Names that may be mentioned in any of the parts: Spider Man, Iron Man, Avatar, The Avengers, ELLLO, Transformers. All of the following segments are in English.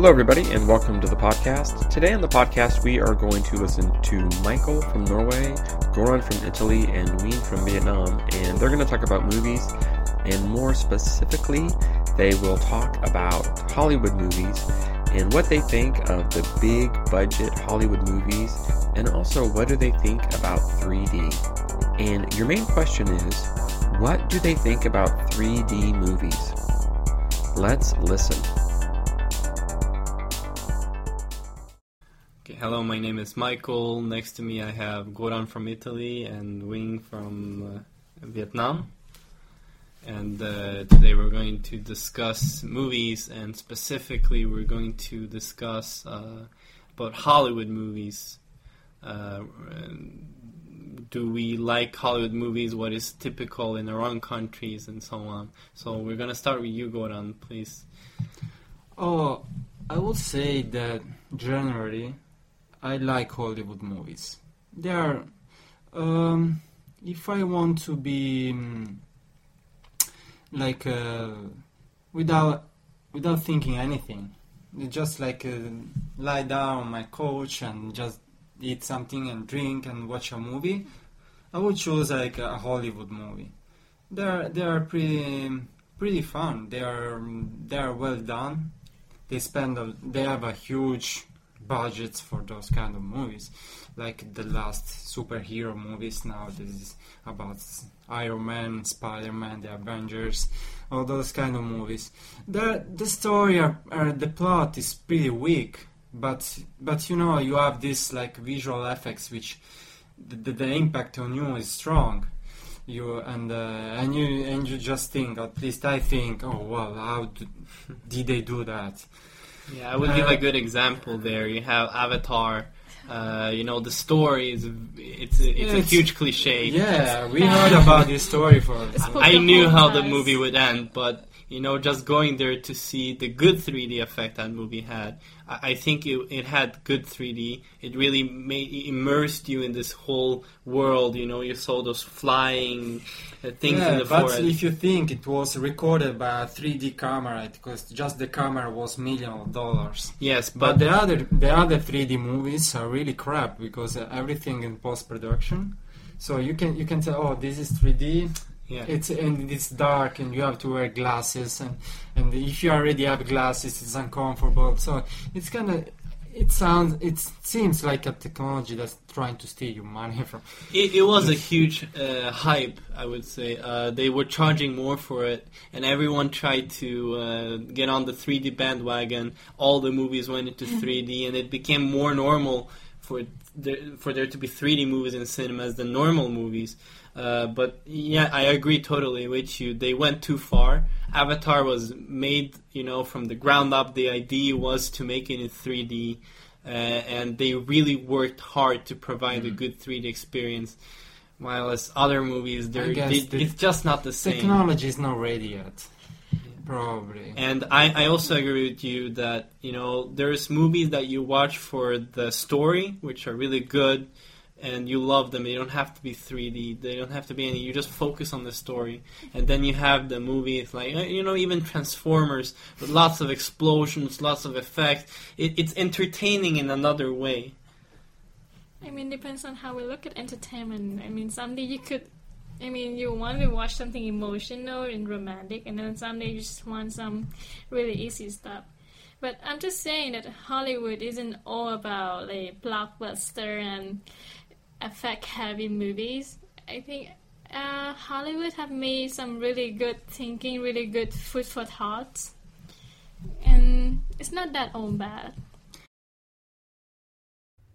Hello, everybody, and welcome to the podcast. Today on the podcast, we are going to listen to Michael from Norway, Goran from Italy, and Nguyen from Vietnam. And they're going to talk about movies, and more specifically, they will talk about Hollywood movies and what they think of the big budget Hollywood movies, and also what do they think about 3D. And your main question is, what do they think about 3D movies? Let's listen. Hello, my name is Michael. Next to me I have Goran from Italy and Nguyen from Vietnam. And today we're going to discuss movies, and specifically we're going to discuss about Hollywood movies. Do we like Hollywood movies? What is typical in our own countries and so on? So we're going to start with you, Goran, please. Oh, I would say that generally I like Hollywood movies. They are, if I want to be without thinking anything, just lie down on my couch and just eat something and drink and watch a movie, I would choose a Hollywood movie. They are pretty fun. They are well done. They have a huge budgets for those kind of movies, like the last superhero movies now. This is about Iron Man, Spider Man, The Avengers, all those kind of movies. The story or the plot is pretty weak, but you know, you have this visual effects which the impact on you is strong. You just think, at least I think, oh well, how did they do that? Yeah, I would give a good example there. You have Avatar. The story is a huge cliche. Yeah, we heard about this story for. I knew how the movie would end, but just going there to see the good 3D effect that movie had. I think it had good 3D. It really immersed you in this whole world. You saw those flying things in the forest. But if you think it was recorded by a 3D camera, because just the camera was millions of dollars. Yes, but the other 3D movies are really crap because everything in post production. So you can say, oh, this is 3D. Yeah. It's dark and you have to wear glasses and if you already have glasses it's uncomfortable. So it's it seems like a technology that's trying to steal your money from. It was a huge hype, I would say. They were charging more for it, and everyone tried to get on the 3D bandwagon. All the movies went into 3D, and it became more normal for there to be 3D movies in cinemas than normal movies. But yeah, I agree totally with you. They went too far. Avatar was made, from the ground up. The idea was to make it in 3D, and they really worked hard to provide a good 3D experience. While as other movies, it's just not the same. Technology is not ready yet. Probably. And I also agree with you that, there's movies that you watch for the story, which are really good, and you love them. They don't have to be 3D. They don't have to be any. You just focus on the story. And then you have the movies even Transformers, with lots of explosions, lots of effects. It's entertaining in another way. Depends on how we look at entertainment. Someday you want to watch something emotional and romantic, and then someday you just want some really easy stuff. But I'm just saying that Hollywood isn't all about blockbuster and effect-heavy movies. I think Hollywood have made some really good thinking, really good food for thought, and it's not that all bad.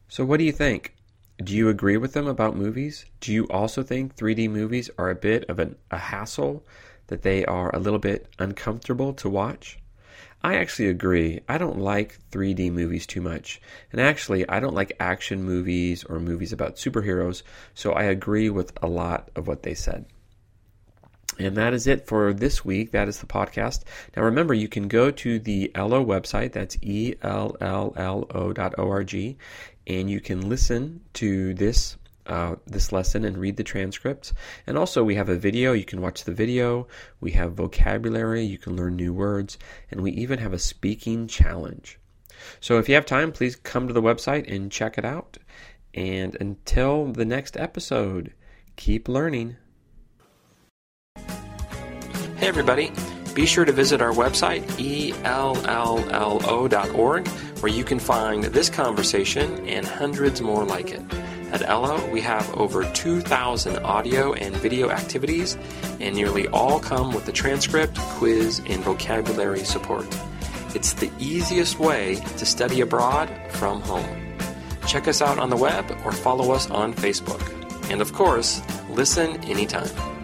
So what do you think? Do you agree with them about movies? Do you also think 3D movies are a bit of a hassle, that they are a little bit uncomfortable to watch? I actually agree. I don't like 3D movies too much. And actually, I don't like action movies or movies about superheroes, so I agree with a lot of what they said. And that is it for this week. That is the podcast. Now remember, you can go to the ELLLO website. That's ELLLO.org. And you can listen to this lesson and read the transcripts. And also we have a video. You can watch the video. We have vocabulary. You can learn new words. And we even have a speaking challenge. So if you have time, please come to the website and check it out. And until the next episode, keep learning. Hey everybody, be sure to visit our website, ELLLO.org, where you can find this conversation and hundreds more like it. At ELLLO, we have over 2,000 audio and video activities, and nearly all come with a transcript, quiz, and vocabulary support. It's the easiest way to study abroad from home. Check us out on the web or follow us on Facebook. And of course, listen anytime.